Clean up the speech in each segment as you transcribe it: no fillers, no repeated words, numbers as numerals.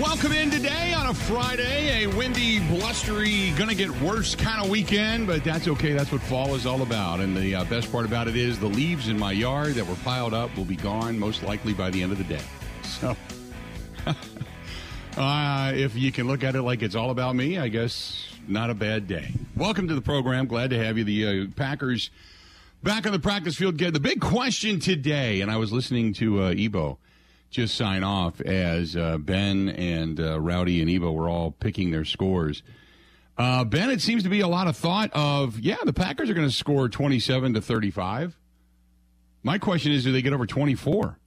Welcome in today on a Friday, a windy, blustery, going to get worse kind of weekend, but that's okay. That's what fall is all about. And the best part about it is the leaves in my yard that were piled up will be gone most likely by the end of the day. So if you can look at it like it's all about me, I guess not a bad day. Welcome to the program. Glad to have you. The Packers back on the practice field. The big question today, and I was listening to Ebo just sign off as Ben and Rowdy and Ebo were all picking their scores. Ben, it seems to be a lot of thought of, the Packers are going to score 27-35. My question is, do they get over 24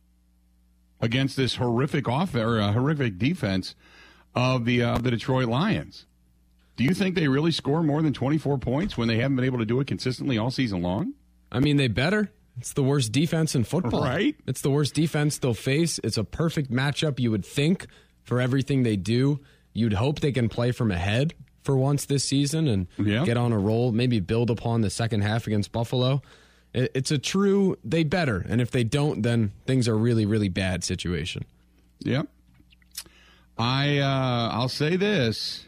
against this horrific horrific defense of the Detroit Lions? Do you think they really score more than 24 points when they haven't been able to do it consistently all season long? I mean, they better. It's the worst defense in football. Right? It's the worst defense they'll face. It's a perfect matchup, you would think, for everything they do. You'd hope they can play from ahead for once this season and get on a roll, maybe build upon the second half against Buffalo. It's a true they better, and if they don't, then things are really, really bad situation. Yep. I'll say this.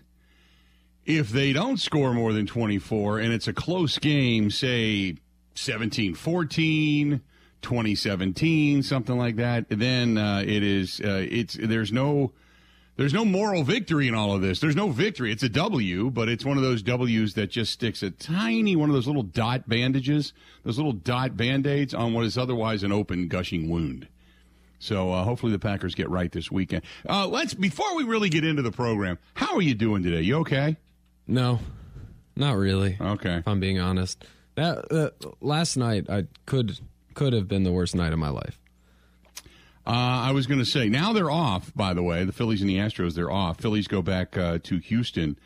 If they don't score more than 24 and it's a close game, say 17-14, 20-17, something like that, then there's no moral victory in all of this. There's no victory. It's a W, but it's one of those W's that just sticks a tiny one of those little dot bandages, those little dot band-aids on what is otherwise an open, gushing wound. So hopefully the Packers get right this weekend. Before we really get into the program, how are you doing today? You okay? No, not really. Okay. If I'm being honest. Last night I could have been the worst night of my life. I was going to say, now they're off, by the way. The Phillies and the Astros, they're off. Phillies go back to Houston,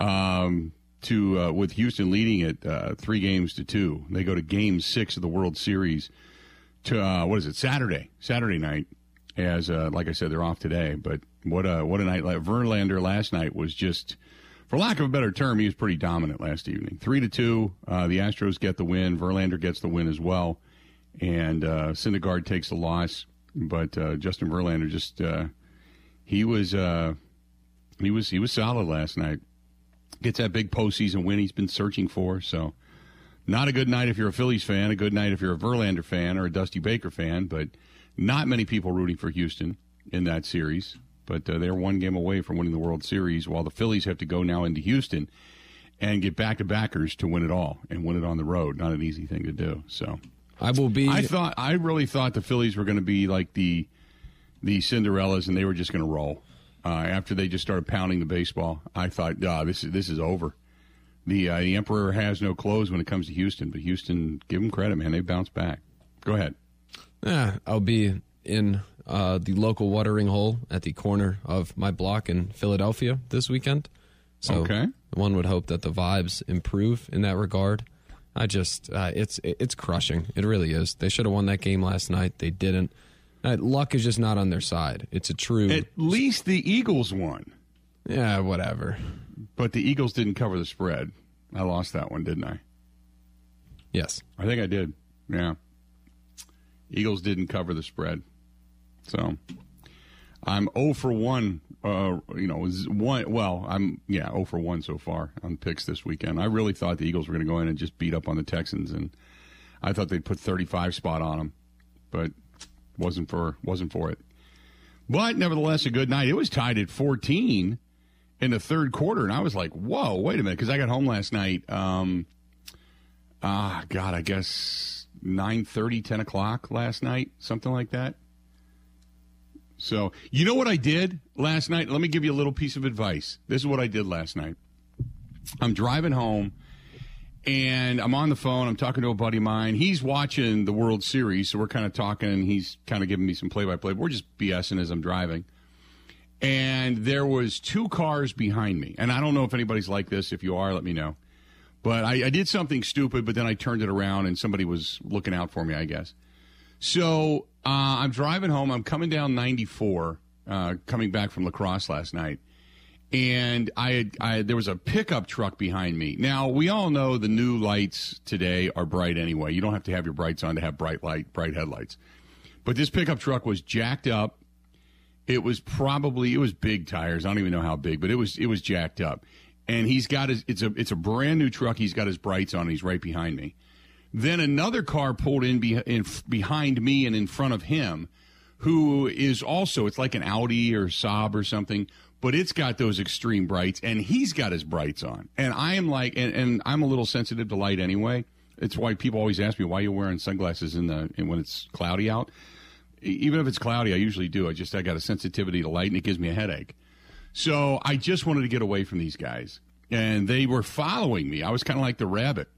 with Houston leading it 3-2. They go to Game 6 of the World Series to, Saturday night. As, like I said, they're off today. But what a night. Like Verlander last night was just, for lack of a better term, he was pretty dominant last evening. 3-2, the Astros get the win. Verlander gets the win as well. And Syndergaard takes the loss. But Justin Verlander he was solid last night. Gets that big postseason win he's been searching for. So not a good night if you're a Phillies fan, a good night if you're a Verlander fan or a Dusty Baker fan, but not many people rooting for Houston in that series. But they're one game away from winning the World Series, while the Phillies have to go now into Houston and get back-to-backers to win it all and win it on the road. Not an easy thing to do. So I really thought the Phillies were going to be like the Cinderellas, and they were just going to roll. After they just started pounding the baseball, I thought, this is over. The emperor has no clothes when it comes to Houston, but Houston, give them credit, man. They bounced back. Go ahead. I'll be in the local watering hole at the corner of my block in Philadelphia this weekend. So okay. One would hope that the vibes improve in that regard. I just, it's crushing. It really is. They should have won that game last night. They didn't. Luck is just not on their side. It's a true. At least the Eagles won. Yeah, whatever. But the Eagles didn't cover the spread. I lost that one, didn't I? Yes. I think I did. Yeah. Eagles didn't cover the spread. So I'm 0-1. I'm 0-1 so far on picks this weekend. I really thought the Eagles were going to go in and just beat up on the Texans, and I thought they'd put 35 spot on them, but wasn't for it. But nevertheless, a good night. It was tied at 14 in the third quarter, and I was like, "Whoa, wait a minute!" Because I got home last night. I guess 9:30, 10 o'clock last night, something like that. So, you know what I did last night? Let me give you a little piece of advice. This is what I did last night. I'm driving home, and I'm on the phone. I'm talking to a buddy of mine. He's watching the World Series, so we're kind of talking. He's kind of giving me some play-by-play. We're just BSing as I'm driving. And there was two cars behind me. And I don't know if anybody's like this. If you are, let me know. But I did something stupid, but then I turned it around, and somebody was looking out for me, I guess. So I'm driving home. I'm coming down 94, coming back from La Crosse last night, and there was a pickup truck behind me. Now, we all know the new lights today are bright anyway. You don't have to have your brights on to have bright headlights. But this pickup truck was jacked up, It was big tires. I don't even know how big, but it was jacked up. And he's got it's a brand new truck. He's got his brights on. He's right behind me. Then another car pulled in behind me and in front of him, who is also, it's like an Audi or Saab or something, but it's got those extreme brights, and he's got his brights on. And I am like, and I'm a little sensitive to light anyway. It's why people always ask me, why you're wearing sunglasses when it's cloudy out. Even if it's cloudy, I usually do. I got a sensitivity to light, and it gives me a headache. So I just wanted to get away from these guys, and they were following me. I was kind of like the rabbit,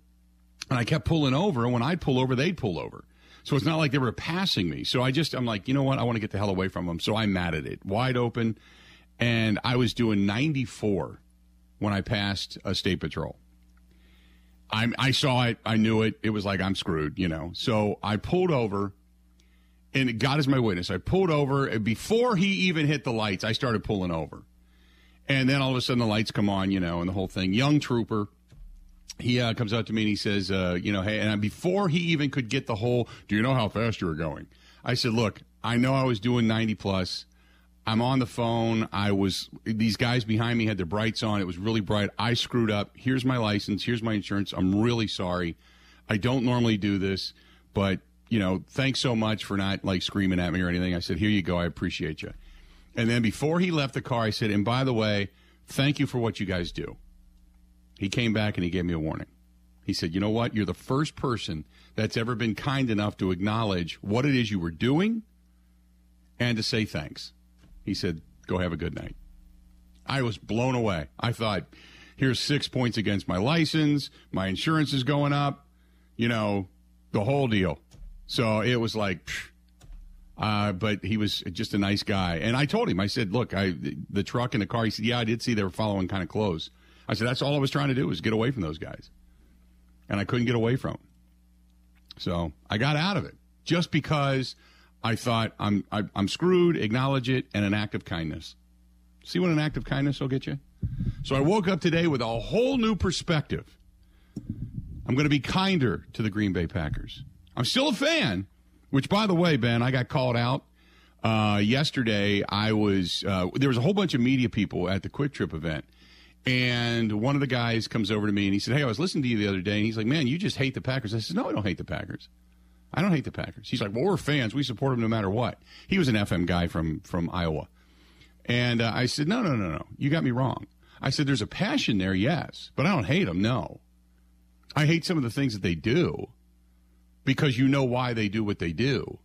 and I kept pulling over, and when I'd pull over, they'd pull over. So it's not like they were passing me. So I'm like, you know what? I want to get the hell away from them. So I matted it wide open, and I was doing 94 when I passed a state patrol. I saw it. I knew it. It was like, I'm screwed, you know. So I pulled over, and God is my witness. I pulled over, and before he even hit the lights, I started pulling over. And then all of a sudden the lights come on, you know, and the whole thing. Young trooper. He comes up to me and he says, hey, and before he even could get the whole, do you know how fast you were going? I said, look, I know I was doing 90 plus. I'm on the phone. These guys behind me had their brights on. It was really bright. I screwed up. Here's my license. Here's my insurance. I'm really sorry. I don't normally do this, but, you know, thanks so much for not like screaming at me or anything. I said, here you go. I appreciate you. And then before he left the car, I said, and by the way, thank you for what you guys do. He came back and he gave me a warning. He said, you know what? You're the first person that's ever been kind enough to acknowledge what it is you were doing and to say thanks. He said, go have a good night. I was blown away. I thought, here's 6 points against my license. My insurance is going up, you know, the whole deal. So it was like, but he was just a nice guy. And I told him, I said, look, the truck and the car, he said, yeah, I did see they were following kind of close. I said, that's all I was trying to do was get away from those guys. And I couldn't get away from them. So I got out of it just because I thought I'm screwed, acknowledge it, and an act of kindness. See what an act of kindness will get you? So I woke up today with a whole new perspective. I'm going to be kinder to the Green Bay Packers. I'm still a fan, which, by the way, Ben, I got called out. Yesterday, there was a whole bunch of media people at the Quick Trip event. And one of the guys comes over to me and he said, hey, I was listening to you the other day. And he's like, man, you just hate the Packers. I said, no, I don't hate the Packers. I don't hate the Packers. He's like, well, we're fans. We support them no matter what. He was an FM guy from Iowa. And I said, no. You got me wrong. I said, there's a passion there, yes. But I don't hate them, no. I hate some of the things that they do because you know why they do what they do.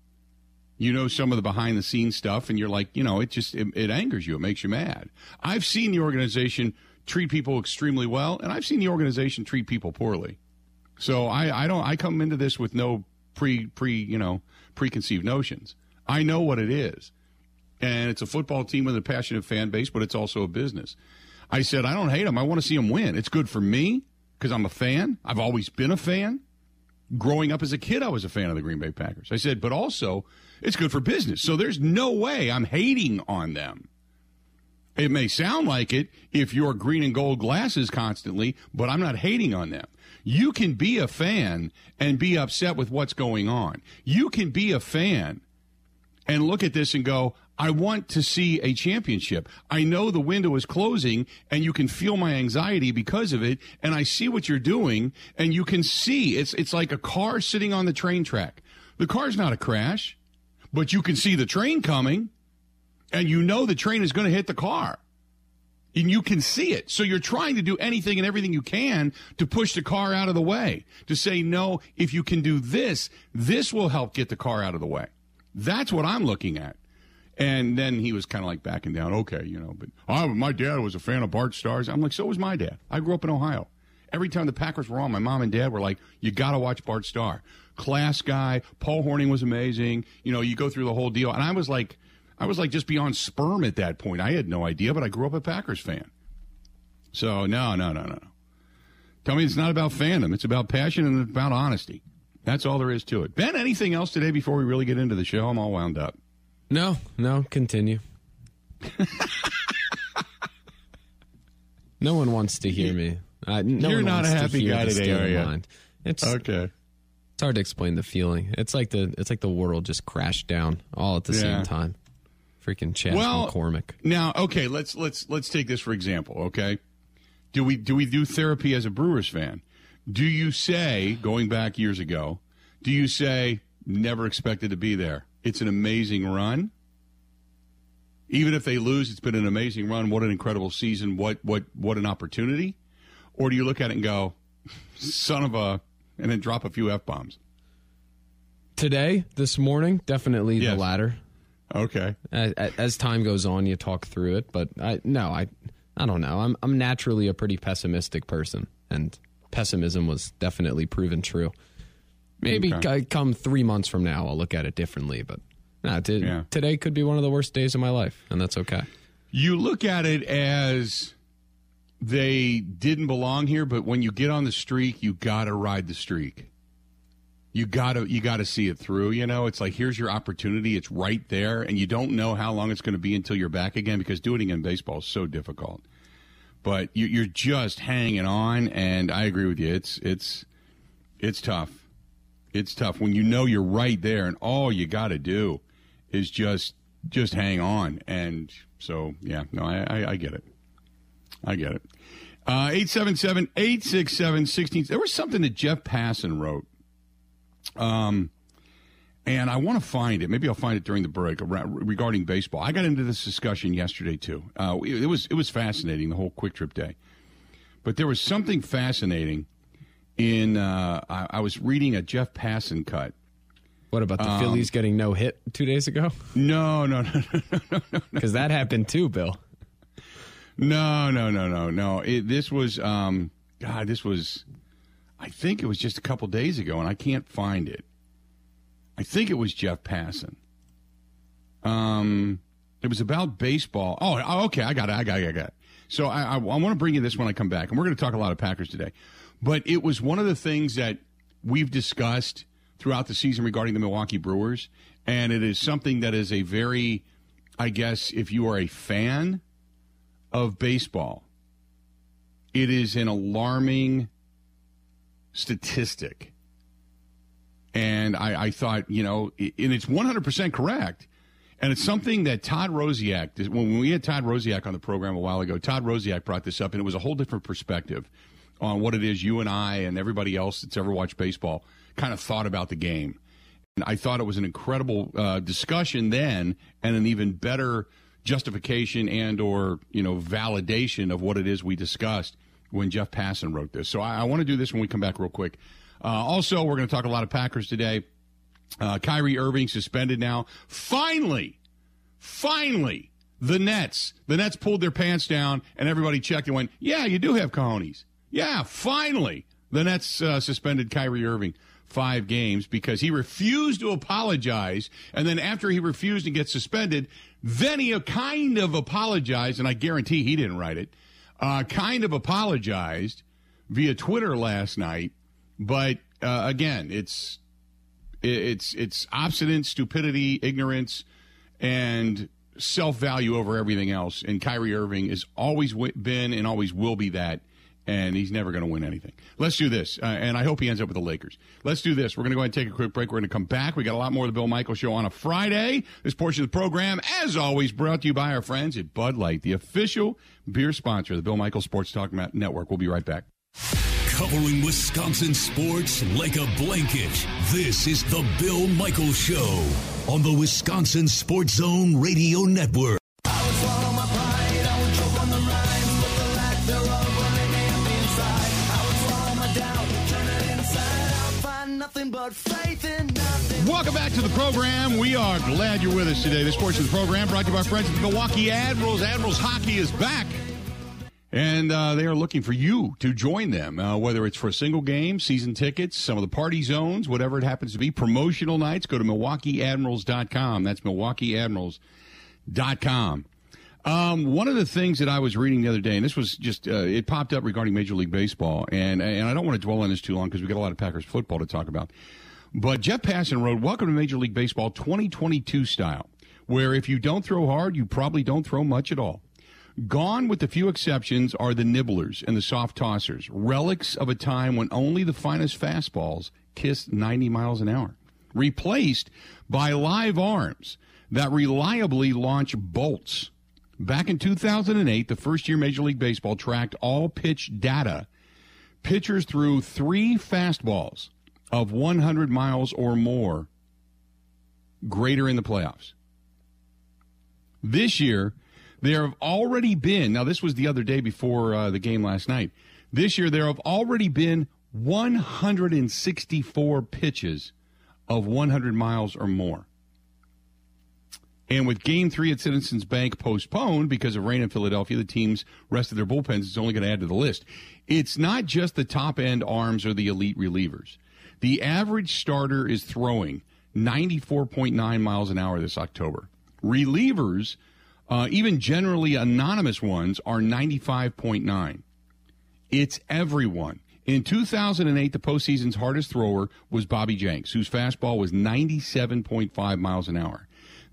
You know some of the behind-the-scenes stuff, and you're like, you know, it angers you. It makes you mad. I've seen the organization treat people extremely well, and I've seen the organization treat people poorly. So I come into this with no preconceived notions. I know what it is. And it's a football team with a passionate fan base, but it's also a business. I said, I don't hate them. I want to see them win. It's good for me because I'm a fan. I've always been a fan. Growing up as a kid, I was a fan of the Green Bay Packers. I said, but also it's good for business. So there's no way I'm hating on them. It may sound like it if you're green and gold glasses constantly, but I'm not hating on them. You can be a fan and be upset with what's going on. You can be a fan and look at this and go, I want to see a championship. I know the window is closing, and you can feel my anxiety because of it, and I see what you're doing, and you can see. It's like a car sitting on the train track. The car's not a crash, but you can see the train coming. And you know the train is going to hit the car. And you can see it. So you're trying to do anything and everything you can to push the car out of the way. To say, no, if you can do this, this will help get the car out of the way. That's what I'm looking at. And then he was kind of like backing down. Okay, you know, but my dad was a fan of Bart Starrs. I'm like, so was my dad. I grew up in Ohio. Every time the Packers were on, my mom and dad were like, you got to watch Bart Starr. Class guy. Paul Hornung was amazing. You know, you go through the whole deal. And I was like just beyond sperm at that point. I had no idea, but I grew up a Packers fan. So, no. Tell me it's not about fandom. It's about passion and about honesty. That's all there is to it. Ben, anything else today before we really get into the show? I'm all wound up. No, continue. No one wants to hear me. You're not a happy guy today, are you? Mind. Okay. It's hard to explain the feeling. It's like the world just crashed down all at the same time. Freaking Chas McCormick. Now, okay, let's take this for example, okay? Do we do therapy as a Brewers fan? Do you say, going back years ago, do you say, never expected to be there? It's an amazing run. Even if they lose, it's been an amazing run. What an incredible season. What an opportunity. Or do you look at it and go, son of a, and then drop a few F-bombs? Today, this morning, definitely yes. The latter. Okay. As time goes on, you talk through it. But I don't know. I'm naturally a pretty pessimistic person, and pessimism was definitely proven true. Maybe come 3 months from now, I'll look at it differently. But today could be one of the worst days of my life, and that's okay. You look at it as they didn't belong here, but when you get on the streak, you got to ride the streak. You gotta see it through, you know. It's like, here's your opportunity. It's right there, and you don't know how long it's going to be until you're back again, because doing it again in baseball is so difficult. But you're just hanging on, and I agree with you. It's tough. It's tough when you know you're right there, and all you got to do is just hang on. And so, yeah, no, I get it. I get it. 877-867-16. There was something that Jeff Passan wrote. And I want to find it. Maybe I'll find it during the break regarding baseball. I got into this discussion yesterday too. It was fascinating, the whole Quick Trip day. But there was something fascinating in I was reading a Jeff Passan cut. What about the Phillies getting no hit 2 days ago? No. Because that happened too, Bill. No. This was I think it was just a couple days ago, and I can't find it. I think it was Jeff Passan. It was about baseball. Oh, okay, I got it. So I want to bring you this when I come back, and we're going to talk a lot of Packers today. But it was one of the things that we've discussed throughout the season regarding the Milwaukee Brewers, and it is something that is a very, I guess, if you are a fan of baseball, it is an alarming statistic. And I thought, you know, and it's 100% correct. And it's something that Todd Rosiak, when we had Todd Rosiak on the program a while ago, Todd Rosiak brought this up, and it was a whole different perspective on what it is you and I and everybody else that's ever watched baseball kind of thought about the game. And I thought it was an incredible discussion then, and an even better justification and or, you know, validation of what it is we discussed when Jeff Passan wrote this. So I want to do this when we come back real quick. Also, we're going to talk a lot of Packers today. Kyrie Irving suspended now. Finally, the Nets pulled their pants down, and everybody checked and went, yeah, you do have cojones. Yeah, finally, the Nets suspended Kyrie Irving 5 games because he refused to apologize. And then after he refused to get suspended, then he kind of apologized, and I guarantee he didn't write it. Kind of apologized via Twitter last night, but again, it's obstinance, stupidity, ignorance, and self-value over everything else. And Kyrie Irving has always been and always will be that, and he's never going to win anything. Let's do this, and I hope he ends up with the Lakers. Let's do this. We're going to go ahead and take a quick break. We're going to come back. We got a lot more of the Bill Michael Show on a Friday. This portion of the program, as always, brought to you by our friends at Bud Light, the official beer sponsor of the Bill Michael Sports Talk Network. We'll be right back. Covering Wisconsin sports like a blanket, this is the Bill Michael Show on the Wisconsin Sports Zone Radio Network. I would swallow my pride, I would choke on the rhymes, but the lack thereof running in the inside. I would swallow my doubt, turn it inside, I'll find nothing but faith in nothing. Welcome back to the program. We are glad you're with us today. This portion of the program brought to you by friends of the Milwaukee Admirals. Admirals hockey is back. And they are looking for you to join them, whether it's for a single game, season tickets, some of the party zones, whatever it happens to be, promotional nights. Go to MilwaukeeAdmirals.com. That's MilwaukeeAdmirals.com. One of the things that I was reading the other day, and this was just, it popped up regarding Major League Baseball, and I don't want to dwell on this too long because we got a lot of Packers football to talk about. But Jeff Passan wrote, "Welcome to Major League Baseball 2022 style, where if you don't throw hard, you probably don't throw much at all. Gone, with a few exceptions, are the nibblers and the soft tossers, relics of a time when only the finest fastballs kissed 90 miles an hour, replaced by live arms that reliably launch bolts. Back in 2008, the first year Major League Baseball tracked all pitch data. Pitchers threw 3 fastballs of 100 miles or more greater in the playoffs. This year, there have already been, now this was the other day before the game last night, this year there have already been 164 pitches of 100 miles or more. And with Game 3 at Citizens Bank postponed because of rain in Philadelphia, the teams rested their bullpens. It's only going to add to the list. It's not just the top-end arms or the elite relievers. The average starter is throwing 94.9 miles an hour this October. Relievers, even generally anonymous ones, are 95.9. It's everyone. In 2008, the postseason's hardest thrower was Bobby Jenks, whose fastball was 97.5 miles an hour.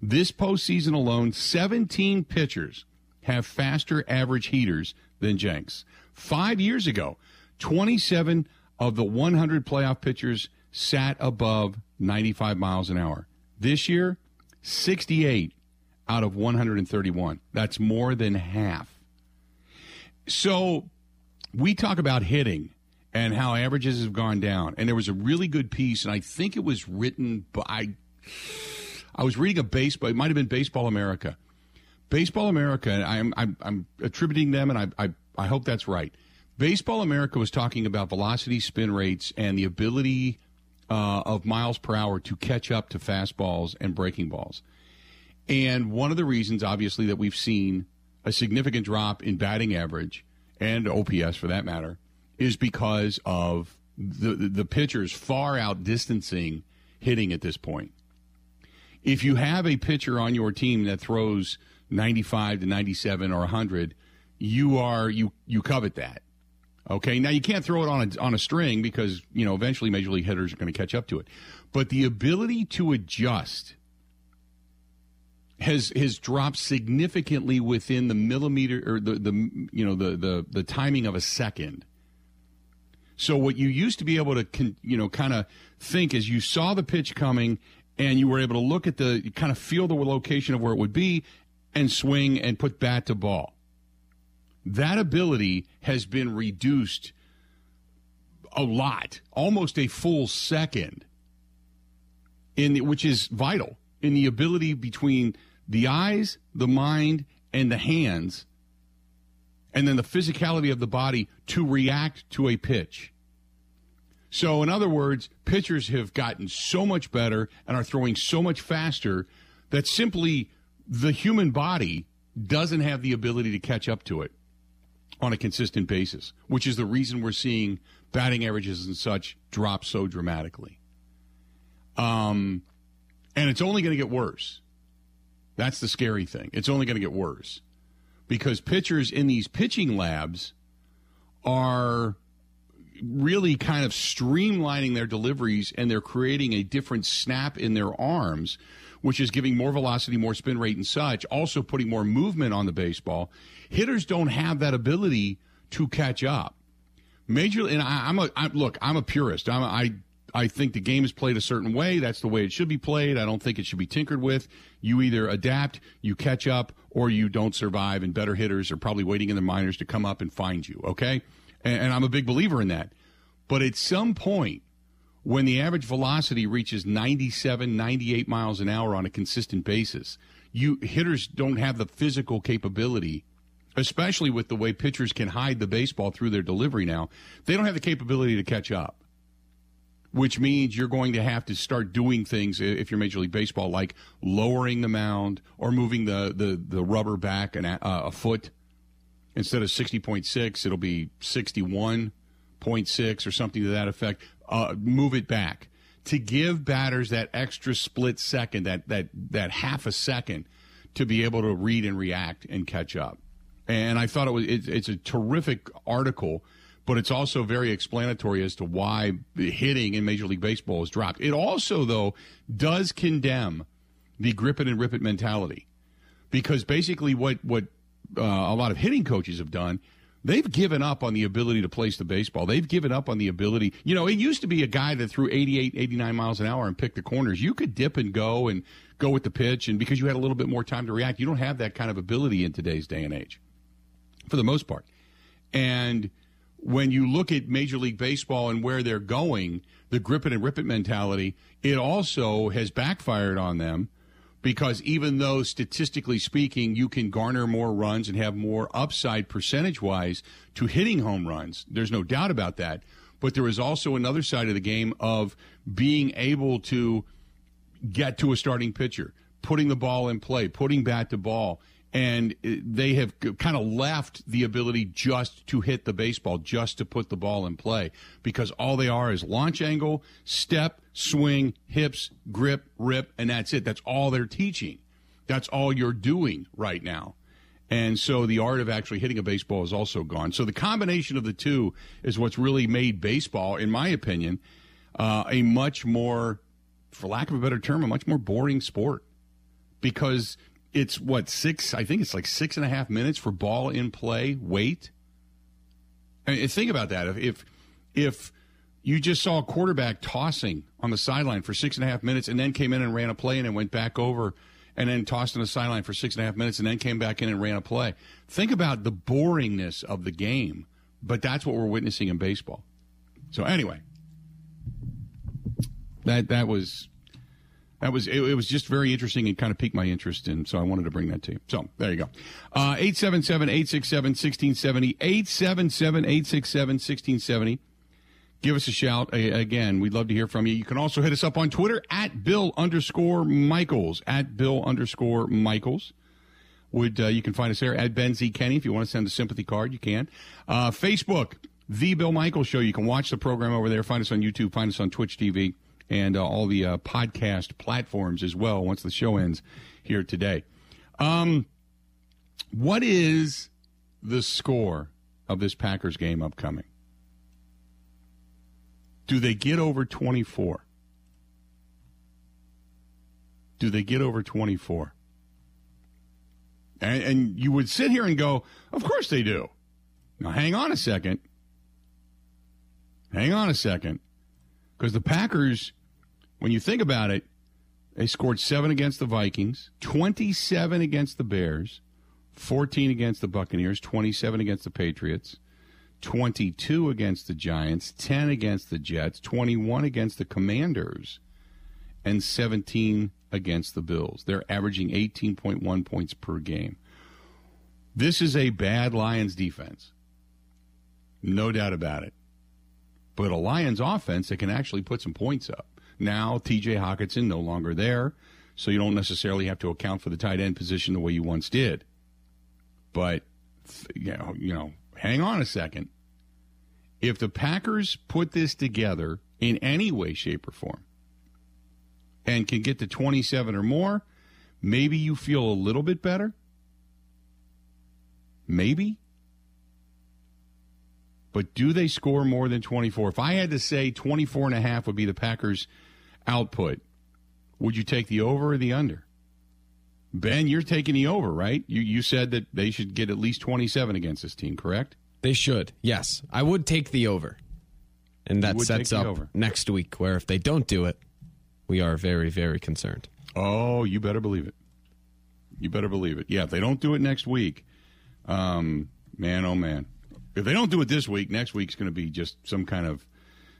This postseason alone, 17 pitchers have faster average heaters than Jenks. 5 years ago, 27 of the 100 playoff pitchers sat above 95 miles an hour. This year, 68 out of 131. That's more than half. So we talk about hitting and how averages have gone down. And there was a really good piece, and I think it was written by... I was reading a baseball, it might have been Baseball America. Baseball America, and I'm attributing them, and I hope that's right. Baseball America was talking about velocity, spin rates, and the ability of miles per hour to catch up to fastballs and breaking balls. And one of the reasons, obviously, that we've seen a significant drop in batting average, and OPS for that matter, is because of the pitchers far outdistancing hitting at this point. If you have a pitcher on your team that throws 95 to 97 or 100, you covet that. Okay, now you can't throw it on a string because, you know, eventually major league hitters are going to catch up to it. But the ability to adjust has dropped significantly within the millimeter or the timing of a second. So what you used to be able to kind of think is you saw the pitch coming. And you were able to look at the, kind of feel the location of where it would be and swing and put bat to ball. That ability has been reduced a lot, almost a full second, which is vital in the ability between the eyes, the mind, and the hands, and then the physicality of the body to react to a pitch. So, in other words, pitchers have gotten so much better and are throwing so much faster that simply the human body doesn't have the ability to catch up to it on a consistent basis, which is the reason we're seeing batting averages and such drop so dramatically. And it's only going to get worse. That's the scary thing. It's only going to get worse because pitchers in these pitching labs are really kind of streamlining their deliveries, and they're creating a different snap in their arms, which is giving more velocity, more spin rate and such, also putting more movement on the baseball. Hitters don't have that ability to catch up. I'm a purist. I think the game is played a certain way. That's the way it should be played. I don't think it should be tinkered with. You either adapt, you catch up, or you don't survive, and better hitters are probably waiting in the minors to come up and find you, okay? And I'm a big believer in that. But at some point, when the average velocity reaches 97, 98 miles an hour on a consistent basis, hitters don't have the physical capability, especially with the way pitchers can hide the baseball through their delivery now. They don't have the capability to catch up, which means you're going to have to start doing things, if you're Major League Baseball, like lowering the mound or moving the rubber back a foot. Instead of 60.6, it'll be 61.6 or something to that effect. Move it back to give batters that extra split second, that half a second, to be able to read and react and catch up. And I thought it's a terrific article, but it's also very explanatory as to why hitting in Major League Baseball is dropped. It also, though, does condemn the grip it and rip it mentality, because basically what a lot of hitting coaches have done They've given up on the ability to place the baseball. They've given up on the ability. You know, it used to be a guy that threw 88, 89 miles an hour and picked the corners. You could dip and go with the pitch, and because you had a little bit more time to react, you don't have that kind of ability in today's day and age for the most part. And when you look at Major League Baseball and where they're going, the grip it and rip it mentality, it also has backfired on them. Because even though, statistically speaking, you can garner more runs and have more upside percentage-wise to hitting home runs, there's no doubt about that. But there is also another side of the game of being able to get to a starting pitcher, putting the ball in play, putting bat to ball. And they have kind of left the ability just to hit the baseball, just to put the ball in play, because all they are is launch angle, step, swing, hips, grip, rip, and that's it. That's all they're teaching. That's all you're doing right now. And so the art of actually hitting a baseball is also gone. So the combination of the two is what's really made baseball, in my opinion, a much more, for lack of a better term, a much more boring sport. Because it's what, I think it's like 6.5 minutes for ball in play, wait. I mean, think about that. If you just saw a quarterback tossing on the sideline for 6.5 minutes and then came in and ran a play and then went back over and then tossed on the sideline for 6.5 minutes and then came back in and ran a play. Think about the boringness of the game, but that's what we're witnessing in baseball. So anyway, It was just very interesting and kind of piqued my interest, and so I wanted to bring that to you. So there you go. 877-867-1670, 877-867-1670. Give us a shout. Again, we'd love to hear from you. You can also hit us up on Twitter, at Bill_Michaels, at Bill_Michaels. You can find us there, at Ben Z. Kenny. If you want to send a sympathy card, you can. Facebook, The Bill Michaels Show. You can watch the program over there. Find us on YouTube. Find us on Twitch TV. And all the podcast platforms as well once the show ends here today. What is the score of this Packers game upcoming? Do they get over 24? Do they get over 24? And you would sit here and go, of course they do. Now, hang on a second. Hang on a second. Because the Packers, when you think about it, they scored 7 against the Vikings, 27 against the Bears, 14 against the Buccaneers, 27 against the Patriots, 22 against the Giants, 10 against the Jets, 21 against the Commanders, and 17 against the Bills. They're averaging 18.1 points per game. This is a bad Lions defense. No doubt about it. But a Lions offense that can actually put some points up. Now, T.J. Hockenson no longer there, so you don't necessarily have to account for the tight end position the way you once did. But, you know, hang on a second. If the Packers put this together in any way, shape, or form and can get to 27 or more, maybe you feel a little bit better. Maybe. But do they score more than 24? If I had to say 24.5 would be the Packers' output, would you take the over or the under? Ben, you're taking the over, right? You said that they should get at least 27 against this team, correct? They should, yes. I would take the over. And that sets up next week, where if they don't do it, we are very, very concerned. Oh, you better believe it. You better believe it. Yeah, if they don't do it next week, man, oh, man. If they don't do it this week, next week's going to be just some kind of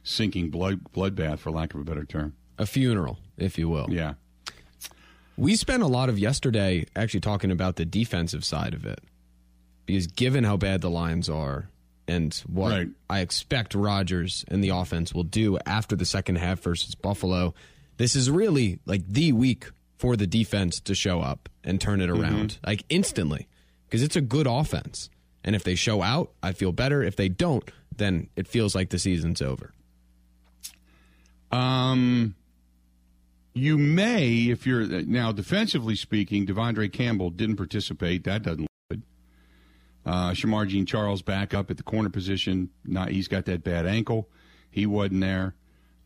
sinking bloodbath, for lack of a better term. A funeral, if you will. Yeah. We spent a lot of yesterday actually talking about the defensive side of it, because given how bad the Lions are and what I expect Rodgers and the offense will do after the second half versus Buffalo, this is really like the week for the defense to show up and turn it around like instantly, because it's a good offense. And if they show out, I feel better. If they don't, then it feels like the season's over. You may, if you're now defensively speaking, Devondre Campbell didn't participate. That doesn't look good. Shamar Jean Charles back up at the corner position. He's got that bad ankle. He wasn't there.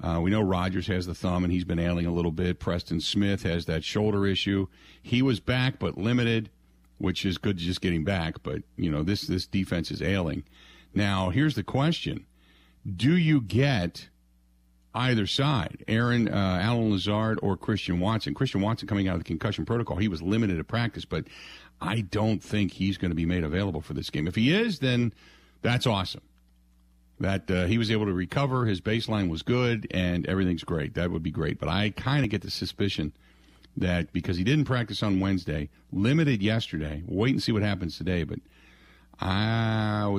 We know Rodgers has the thumb, and he's been ailing a little bit. Preston Smith has that shoulder issue. He was back but limited. which is good just getting back. But, you know, this defense is ailing. Now, here's the question. Do you get either side, Alan Lazard or Christian Watson? Christian Watson coming out of the concussion protocol, he was limited to practice, but I don't think he's going to be made available for this game. If he is, then that's awesome. That he was able to recover, his baseline was good, and everything's great. That would be great. But I kind of get the suspicion that because he didn't practice on Wednesday, limited yesterday, we'll wait and see what happens today, but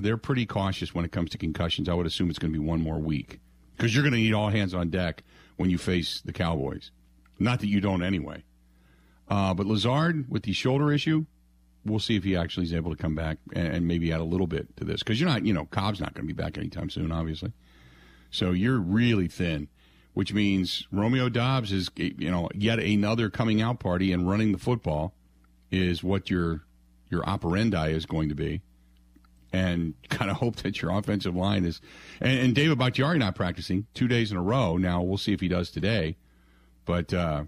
they're pretty cautious when it comes to concussions. I would assume it's going to be one more week because you're going to need all hands on deck when you face the Cowboys. Not that you don't anyway. But Lazard, with the shoulder issue, we'll see if he actually is able to come back and maybe add a little bit to this. Because Cobb's not going to be back anytime soon, obviously. So you're really thin, which means Romeo Doubs is, yet another coming out party, and running the football is what your operandi is going to be. And kind of hope that your offensive line is. And David Bakhtiari not practicing 2 days in a row. Now, we'll see if he does today. But this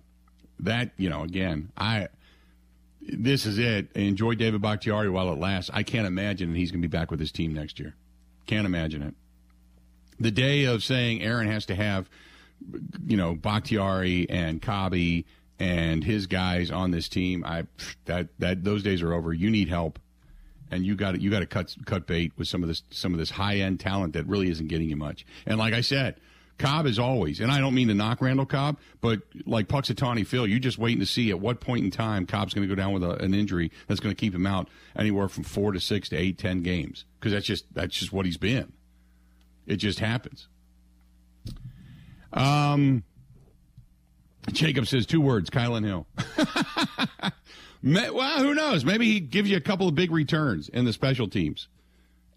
is it. Enjoy David Bakhtiari while it lasts. I can't imagine that he's going to be back with his team next year. Can't imagine it. The day of saying Aaron has to have, Bakhtiari and Cobby and his guys on this team, those days are over. You need help, and you got to cut bait with some of this high end talent that really isn't getting you much. And like I said, Cobb is always, and I don't mean to knock Randall Cobb, but like Puxatawny Phil, you're just waiting to see at what point in time Cobb's going to go down with an injury that's going to keep him out anywhere from 4 to 6 to 8, 10 games, because that's just what he's been. It just happens. Jacob says 2 words: Kylan Hill. Well, who knows? Maybe he gives you a couple of big returns in the special teams,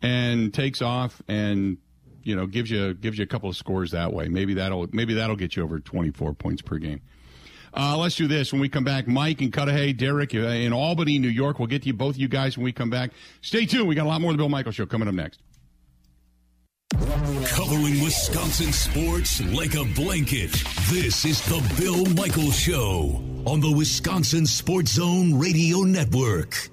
and takes off and. Gives you a couple of scores that way. Maybe that'll get you over 24 points per game. Let's do this. When we come back, Mike and Cudahy, Derek in Albany, New York. We'll get to you, both of you guys, when we come back. Stay tuned. We got a lot more of the Bill Michael Show coming up next. Covering Wisconsin sports like a blanket, this is the Bill Michael Show on the Wisconsin Sports Zone Radio Network.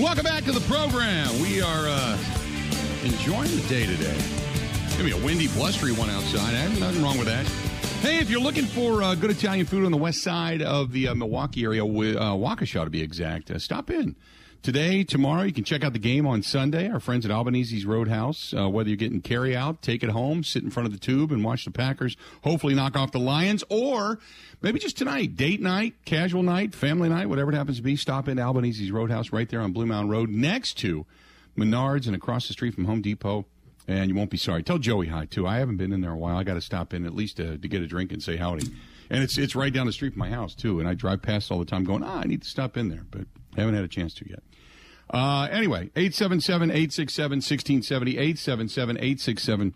Welcome back to the program. We are enjoying the day today. It's going to be a windy, blustery one outside. Nothing wrong with that. Hey, if you're looking for good Italian food on the west side of the Milwaukee area, Waukesha to be exact, stop in. Today, tomorrow, you can check out the game on Sunday. Our friends at Albanese's Roadhouse, whether you're getting carry out, take it home, sit in front of the tube and watch the Packers hopefully knock off the Lions, or maybe just tonight, date night, casual night, family night, whatever it happens to be, stop into Albanese's Roadhouse right there on Blue Mountain Road next to Menards and across the street from Home Depot. And you won't be sorry. Tell Joey hi, too. I haven't been in there a while. I got to stop in at least to get a drink and say howdy. And it's right down the street from my house, too. And I drive past all the time going, I need to stop in there. But I haven't had a chance to yet. Anyway, 877-867-1670,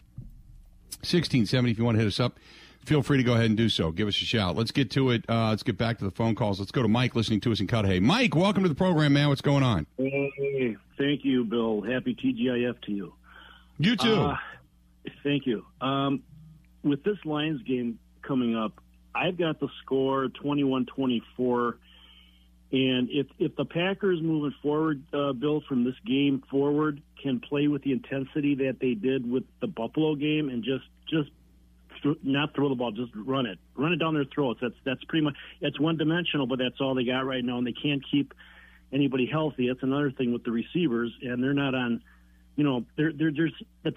877-867-1670. If you want to hit us up, feel free to go ahead and do so. Give us a shout. Let's get to it. Let's get back to the phone calls. Let's go to Mike listening to us in Cudahy. Mike, welcome to the program, man. What's going on? Hey, thank you, Bill. Happy TGIF to you. You too. Thank you. With this Lions game coming up, I've got the score 21-24. And if the Packers moving forward, Bill, from this game forward can play with the intensity that they did with the Buffalo game and just not throw the ball, just run it down their throats. That's pretty much, it's one dimensional, but that's all they got right now. And they can't keep anybody healthy. That's another thing with the receivers, and they're not on. The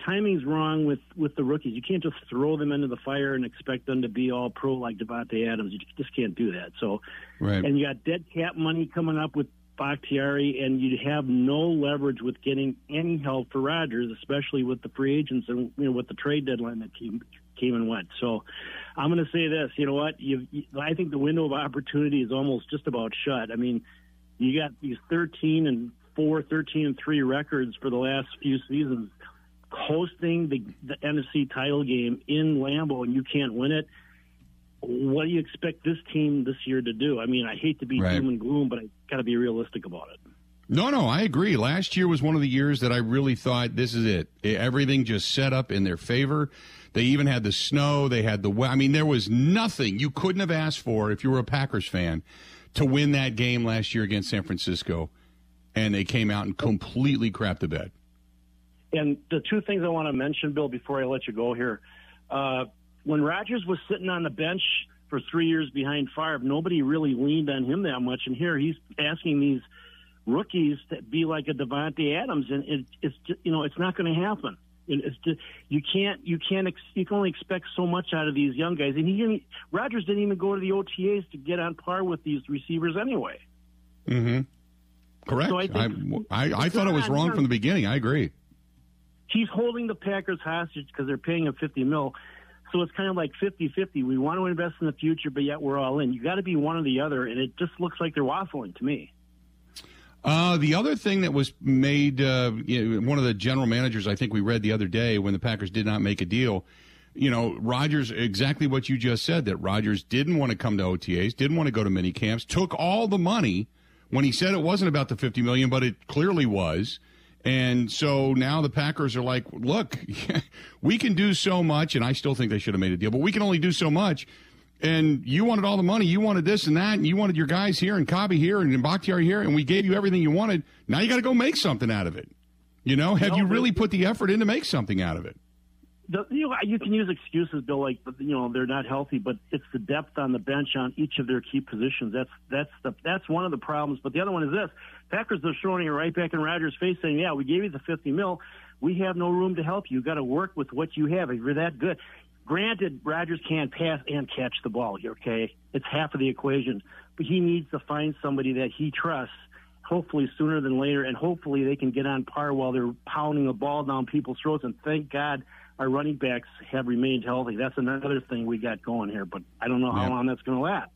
timing's wrong with the rookies. You can't just throw them into the fire and expect them to be all pro like Devontae Adams. You just can't do that. So, right. And you got dead cap money coming up with Bakhtiari, and you have no leverage with getting any help for Rodgers, especially with the free agents and with the trade deadline that came and went. So, I'm going to say this. You know what? I think the window of opportunity is almost just about shut. I mean, you got these 13 and 3 records for the last few seasons, hosting the NFC title game in Lambeau, and you can't win it. What do you expect this team this year to do? I mean, I hate to be doom and gloom, but I got to be realistic about it. No, I agree. Last year was one of the years that I really thought this is it. Everything just set up in their favor. They even had the snow. They had the weather. I mean, there was nothing you couldn't have asked for if you were a Packers fan to win that game last year against San Francisco, and they came out and completely crapped the bed. And the two things I want to mention, Bill, before I let you go here, when Rodgers was sitting on the bench for 3 years behind Favre, nobody really leaned on him that much. And here he's asking these rookies to be like a Devontae Adams, and it's not going to happen. You can only expect so much out of these young guys. And Rodgers didn't even go to the OTAs to get on par with these receivers anyway. Mm-hmm. Correct. So I thought it was wrong from the beginning. I agree. He's holding the Packers hostage because they're paying him $50 million. So it's kind of like 50-50. We want to invest in the future, but yet we're all in. You got to be one or the other, and it just looks like they're waffling to me. The other thing that was made, one of the general managers, I think we read the other day when the Packers did not make a deal, Rodgers, exactly what you just said, that Rodgers didn't want to come to OTAs, didn't want to go to minicamps, took all the money when he said it wasn't about the $50 million, but it clearly was. And so now the Packers are like, look, we can do so much, and I still think they should have made a deal, but we can only do so much. And you wanted all the money, you wanted this and that, and you wanted your guys here and Cobby here and Bakhtiari here, and we gave you everything you wanted. Now you got to go make something out of it. Have you really put the effort in to make something out of it? You can use excuses, Bill, like they're not healthy, but it's the depth on the bench on each of their key positions. That's one of the problems. But the other one is this: Packers are throwing it right back in Rodgers' face, saying, "Yeah, we gave you the $50 million. We have no room to help you. You got to work with what you have. If you're that good." Granted, Rodgers can't pass and catch the ball. Okay, it's half of the equation, but he needs to find somebody that he trusts. Hopefully sooner than later, and hopefully they can get on par while they're pounding the ball down people's throats. And thank God our running backs have remained healthy. That's another thing we got going here, but I don't know how long that's going to last.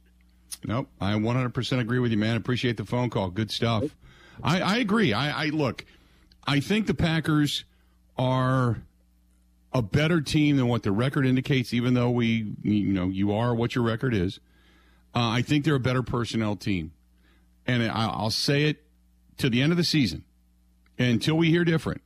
Nope, I 100% agree with you, man. Appreciate the phone call. Good stuff. I agree. I think the Packers are a better team than what the record indicates, even though you are what your record is. I think they're a better personnel team. And I'll say it to the end of the season, until we hear different.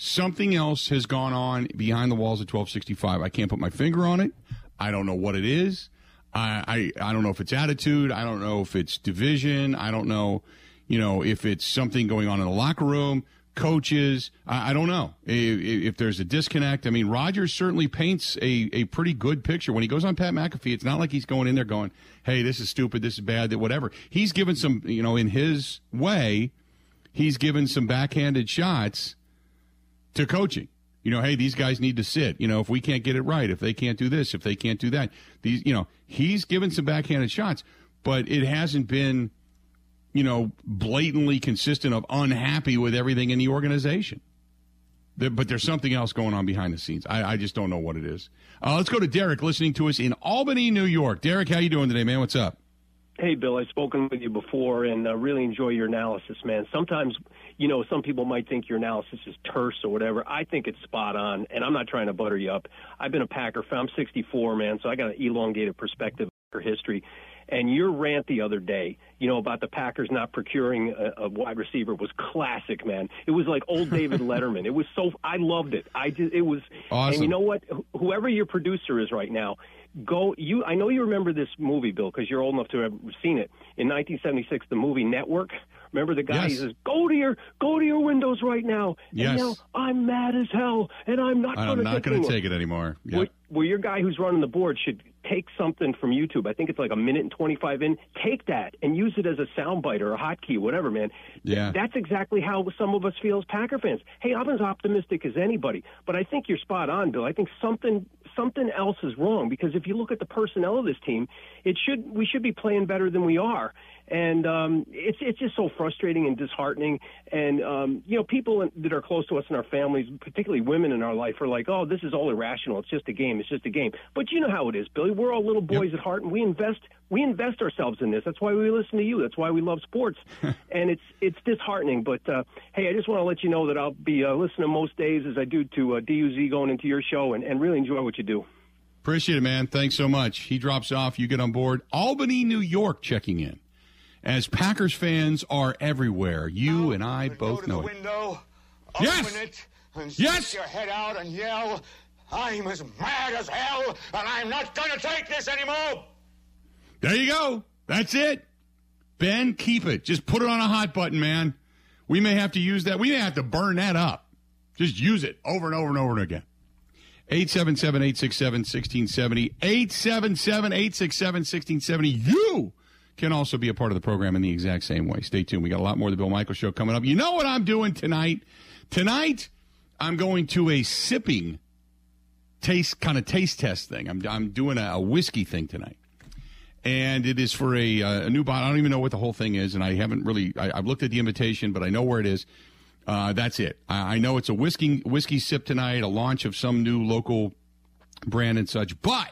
Something else has gone on behind the walls of 1265. I can't put my finger on it. I don't know what it is. I don't know if it's attitude. I don't know if it's division. I don't know, if it's something going on in the locker room, coaches. I don't know if there's a disconnect. I mean, Rodgers certainly paints a pretty good picture. When he goes on Pat McAfee, it's not like he's going in there going, hey, this is stupid, this is bad, that whatever. He's given some, in his way, he's given some backhanded shots to coaching. Hey, these guys need to sit. If we can't get it right, if they can't do this, if they can't do that. These, he's given some backhanded shots, but it hasn't been blatantly consistent of unhappy with everything in the organization. But there's something else going on behind the scenes. I just don't know what it is. Let's go to Derek listening to us in Albany, New York. Derek, how you doing today, man? What's up? Hey, Bill, I've spoken with you before and really enjoy your analysis, man. Sometimes, some people might think your analysis is terse or whatever. I think it's spot on, and I'm not trying to butter you up. I've been a Packer fan. I'm 64, man, so I got an elongated perspective for history. And your rant the other day, about the Packers not procuring a wide receiver was classic, man. It was like old David Letterman. It was so I loved it. It was awesome. And you know what? Whoever your producer is right now, I know you remember this movie, Bill, because you're old enough to have seen it. In 1976, the movie Network. Remember the guy? Yes. He says, "Go to your windows right now." And yes. Now I'm mad as hell, and I'm not going to take it anymore. Yeah. Well, your guy who's running the board should take something from YouTube. I think it's like a minute and 25 in. Take that and use it as a soundbite or a hotkey, whatever, man. Yeah. That's exactly how some of us feel as Packer fans. Hey, I'm as optimistic as anybody, but I think you're spot on, Bill. I think something else is wrong, because if you look at the personnel of this team, we should be playing better than we are. And it's just so frustrating and disheartening. And, people that are close to us in our families, particularly women in our life, are like, oh, this is all irrational. It's just a game. It's just a game. But you know how it is, Billy. We're all little boys at heart, and we invest ourselves in this. That's why we listen to you. That's why we love sports. And it's disheartening. But, hey, I just want to let you know that I'll be listening most days as I do to DUZ going into your show and really enjoy what you do. Appreciate it, man. Thanks so much. He drops off. You get on board. Albany, New York, checking in. as Packers fans are everywhere. You and I both know it. Window, open it, and stick your head out and yell, "I'm as mad as hell, and I'm not going to take this anymore." There you go. That's it. Ben, keep it. Just put it on a hot button, man. We may have to use that. We may have to burn that up. Just use it over and over and over again. 877-867-1670. 877-867-1670. You can also be a part of the program in the exact same way. Stay tuned. We got a lot more of the Bill Michaels Show coming up. You know what I'm doing tonight? Tonight, I'm going to a sipping taste, kind of taste test thing. I'm doing a whiskey thing tonight. And it is for a new bottle. I don't even know what the whole thing is, and I haven't really. I've looked at the invitation, but I know where it is. That's it. I know it's a whiskey sip tonight, a launch of some new local brand and such. But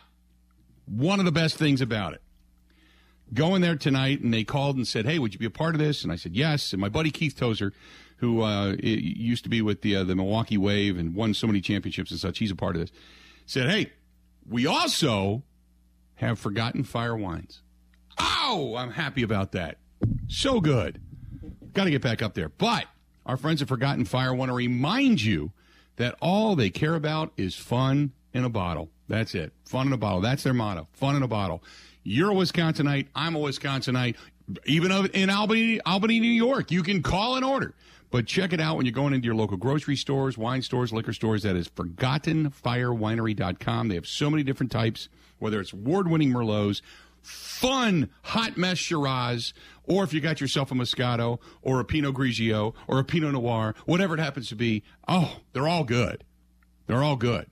one of the best things about it, going there tonight, and they called and said, "Hey, would you be a part of this?" And I said, "Yes." And my buddy Keith Tozer, who used to be with the Milwaukee Wave and won so many championships and such, he's a part of this, said, "Hey, we also have Forgotten Fire Wines." Oh, I'm happy about that. So good. Got to get back up there. But our friends at Forgotten Fire want to remind you that all they care about is fun in a bottle. That's it. Fun in a bottle. That's their motto. Fun in a bottle. You're a Wisconsinite. I'm a Wisconsinite. Even in Albany, New York, you can call and order. But check it out when you're going into your local grocery stores, wine stores, liquor stores. That is ForgottenFireWinery.com. They have so many different types, whether it's award-winning Merlots, fun hot mess Shiraz, or if you got yourself a Moscato or a Pinot Grigio or a Pinot Noir, whatever it happens to be. Oh, they're all good. They're all good.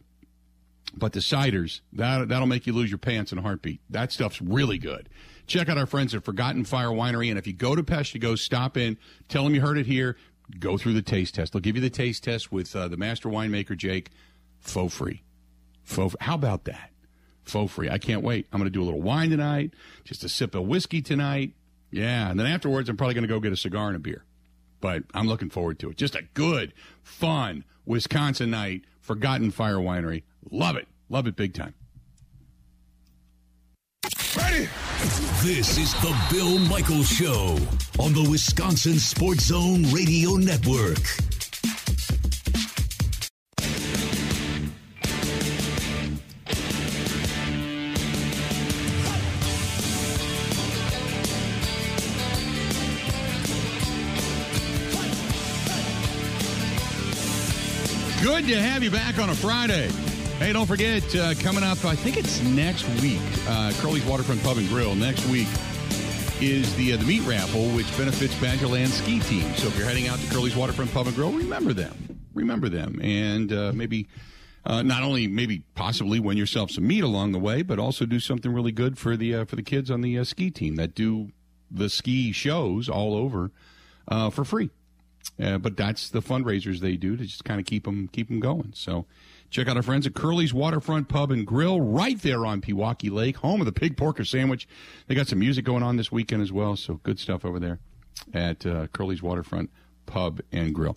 But the ciders, that'll make you lose your pants in a heartbeat. That stuff's really good. Check out our friends at Forgotten Fire Winery. And if you go to Peshtigo, go stop in, tell them you heard it here, go through the taste test. They'll give you the taste test with the master winemaker, Jake, faux free. How about that? Faux free. I can't wait. I'm going to do a little wine tonight, just a sip of whiskey tonight. Yeah, and then afterwards, I'm probably going to go get a cigar and a beer. But I'm looking forward to it. Just a good, fun Wisconsin night, Forgotten Fire Winery. Love it. Love it big time. Ready? This is the Bill Michaels Show on the Wisconsin Sports Zone Radio Network. Good to have you back on a Friday. Hey, don't forget, coming up, I think it's next week, Curly's Waterfront Pub and Grill. Next week is the meat raffle, which benefits Badgerland Ski Team. So if you're heading out to Curly's Waterfront Pub and Grill, remember them. And maybe possibly win yourself some meat along the way, but also do something really good for the kids on the ski team that do the ski shows all over for free. But that's the fundraisers they do to just kind of keep them going. So check out our friends at Curly's Waterfront Pub and Grill right there on Pewaukee Lake, home of the Pig Porker Sandwich. They got some music going on this weekend as well, so good stuff over there at Curly's Waterfront Pub and Grill.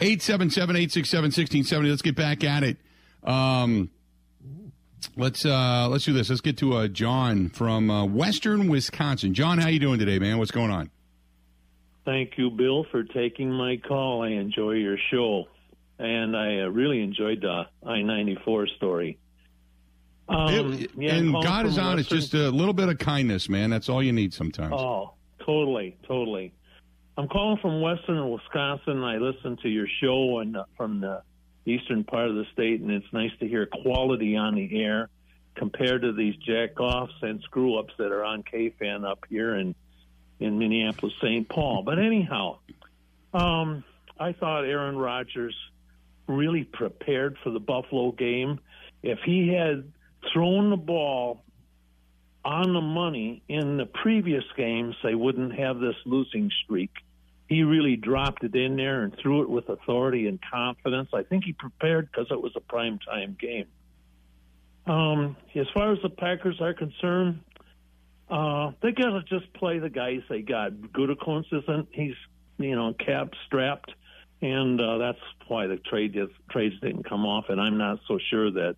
877-867-1670. Let's get back at it. Let's do this. Let's get to John from Western Wisconsin. John, how you doing today, man? What's going on? Thank you, Bill, for taking my call. I enjoy your show, and I really enjoyed the I-94 story. And God is honest, just a little bit of kindness, man. That's all you need sometimes. Oh, totally. I'm calling from Western Wisconsin. I listen to your show and from the eastern part of the state, and it's nice to hear quality on the air compared to these jack-offs and screw-ups that are on KFAN up here in Minneapolis, St. Paul. But anyhow, I thought Aaron Rodgers really prepared for the Buffalo game. If he had thrown the ball on the money in the previous games, they wouldn't have this losing streak. He really dropped it in there and threw it with authority and confidence. I think he prepared because it was a primetime game. As far as the Packers are concerned, they got to just play the guys they got. Gutekunst isn't. He's, cap strapped, and that's why the trades didn't come off. And I'm not so sure that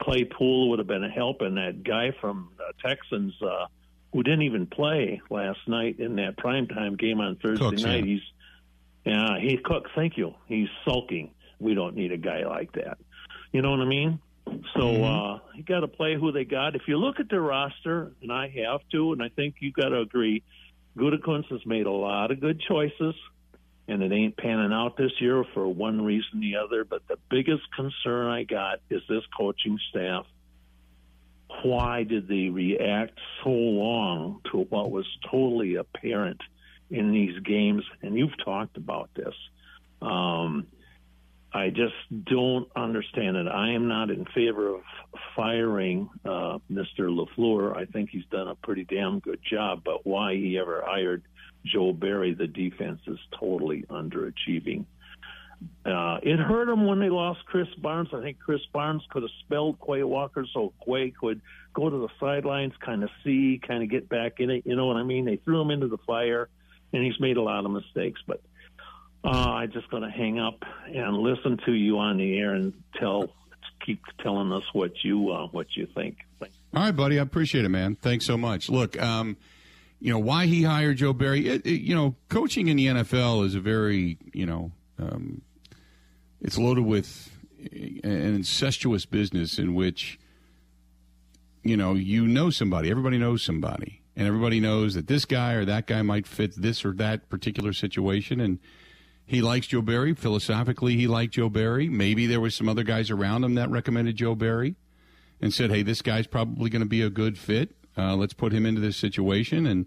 Claypool would have been a help, and that guy from the Texans, who didn't even play last night in that primetime game on Thursday night. Yeah. He's Cook. Thank you. He's sulking. We don't need a guy like that. You know what I mean? So you got to play who they got. If you look at their roster, and I have to, and I think you got to agree, Gutekunst has made a lot of good choices, and it ain't panning out this year for one reason or the other. But the biggest concern I got is this coaching staff. Why did they react so long to what was totally apparent in these games? And you've talked about this. I just don't understand it. I am not in favor of firing Mr. LaFleur. I think he's done a pretty damn good job, but why he ever hired Joe Barry, the defense is totally underachieving. It hurt them when they lost Chris Barnes. I think Chris Barnes could have spelled Quay Walker so Quay could go to the sidelines, kind of see, kind of get back in it. You know what I mean? They threw him into the fire, and he's made a lot of mistakes. But I'm just going to hang up and listen to you on the air and keep telling us what you think. All right, buddy. I appreciate it, man. Thanks so much. Look, you know, why he hired Joe Barry, you know, coaching in the NFL is a very, you know, it's loaded with an incestuous business in which, you know somebody. Everybody knows somebody. And everybody knows that this guy or that guy might fit this or that particular situation. And he likes Joe Barry. Philosophically, he liked Joe Barry. Maybe there was some other guys around him that recommended Joe Barry and said, hey, this guy's probably going to be a good fit. Let's put him into this situation. And,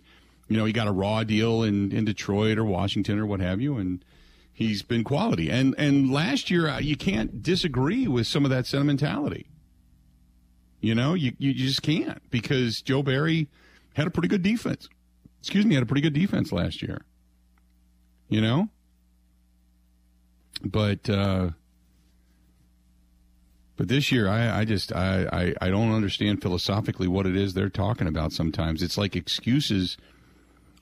you know, he got a raw deal in Detroit or Washington or what have you. And he's been quality. And last year, you can't disagree with some of that sentimentality. You know, you just can't, because Joe Barry had a pretty good defense. Had a pretty good defense last year. You know? But this year, I just don't understand philosophically what it is they're talking about sometimes. It's like excuses.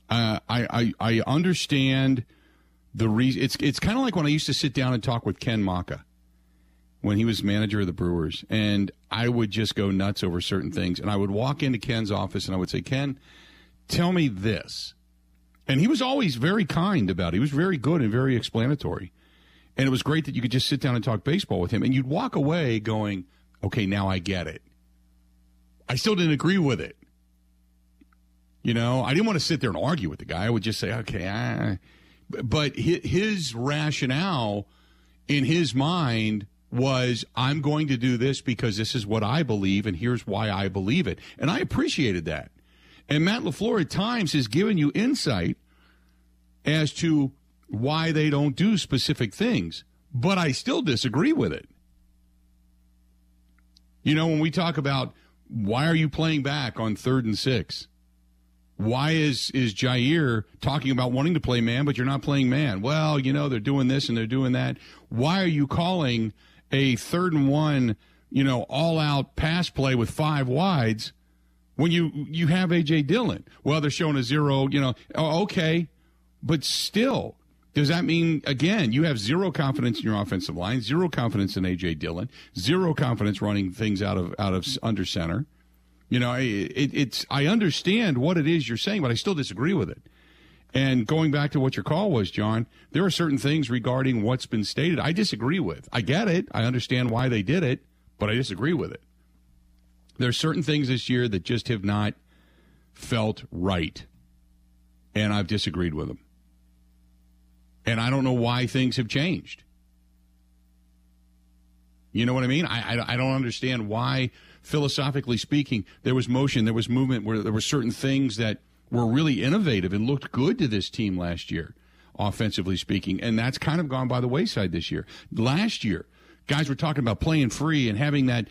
I understand the reason. It's kind of like when I used to sit down and talk with Ken Maka when he was manager of the Brewers, and I would just go nuts over certain things. And I would walk into Ken's office and I would say, Ken, tell me this. And he was always very kind about it. He was very good and very explanatory. And it was great that you could just sit down and talk baseball with him. And you'd walk away going, okay, now I get it. I still didn't agree with it. You know, I didn't want to sit there and argue with the guy. I would just say, okay, But his rationale in his mind was, I'm going to do this because this is what I believe, and here's why I believe it. And I appreciated that. And Matt LaFleur at times has given you insight as to why they don't do specific things, but I still disagree with it. You know, when we talk about why are you playing back on 3rd and 6? Why is Jair talking about wanting to play man, but you're not playing man? Well, you know, they're doing this and they're doing that. Why are you calling a 3rd and 1, you know, all-out pass play with 5 wides when you have A.J. Dillon? Well, they're showing a 0, you know. Oh, okay, but still, does that mean, again, you have 0 confidence in your offensive line, 0 confidence in A.J. Dillon, 0 confidence running things out of under center? You know, it's. I understand what it is you're saying, but I still disagree with it. And going back to what your call was, John, there are certain things regarding what's been stated I disagree with. I get it. I understand why they did it, but I disagree with it. There are certain things this year that just have not felt right, and I've disagreed with them. And I don't know why things have changed. You know what I mean? I don't understand why, philosophically speaking, there was motion, there was movement, where there were certain things that were really innovative and looked good to this team last year, offensively speaking, and that's kind of gone by the wayside this year. Last year, guys were talking about playing free and having that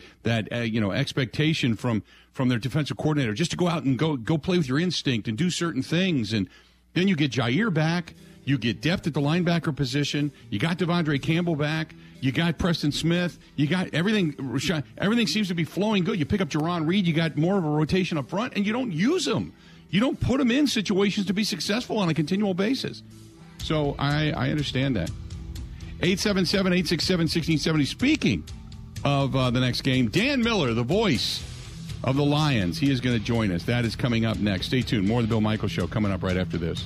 you know, expectation from their defensive coordinator just to go out and go play with your instinct and do certain things, and then you get Jair back, you get depth at the linebacker position, you got Devondre Campbell back, you got Preston Smith. You got everything. Everything seems to be flowing good. You pick up Jerron Reed. You got more of a rotation up front, and you don't use them. You don't put them in situations to be successful on a continual basis. So I understand that. 877-867-1670. Speaking of the next game, Dan Miller, the voice of the Lions. He is going to join us. That is coming up next. Stay tuned. More of the Bill Michaels Show coming up right after this.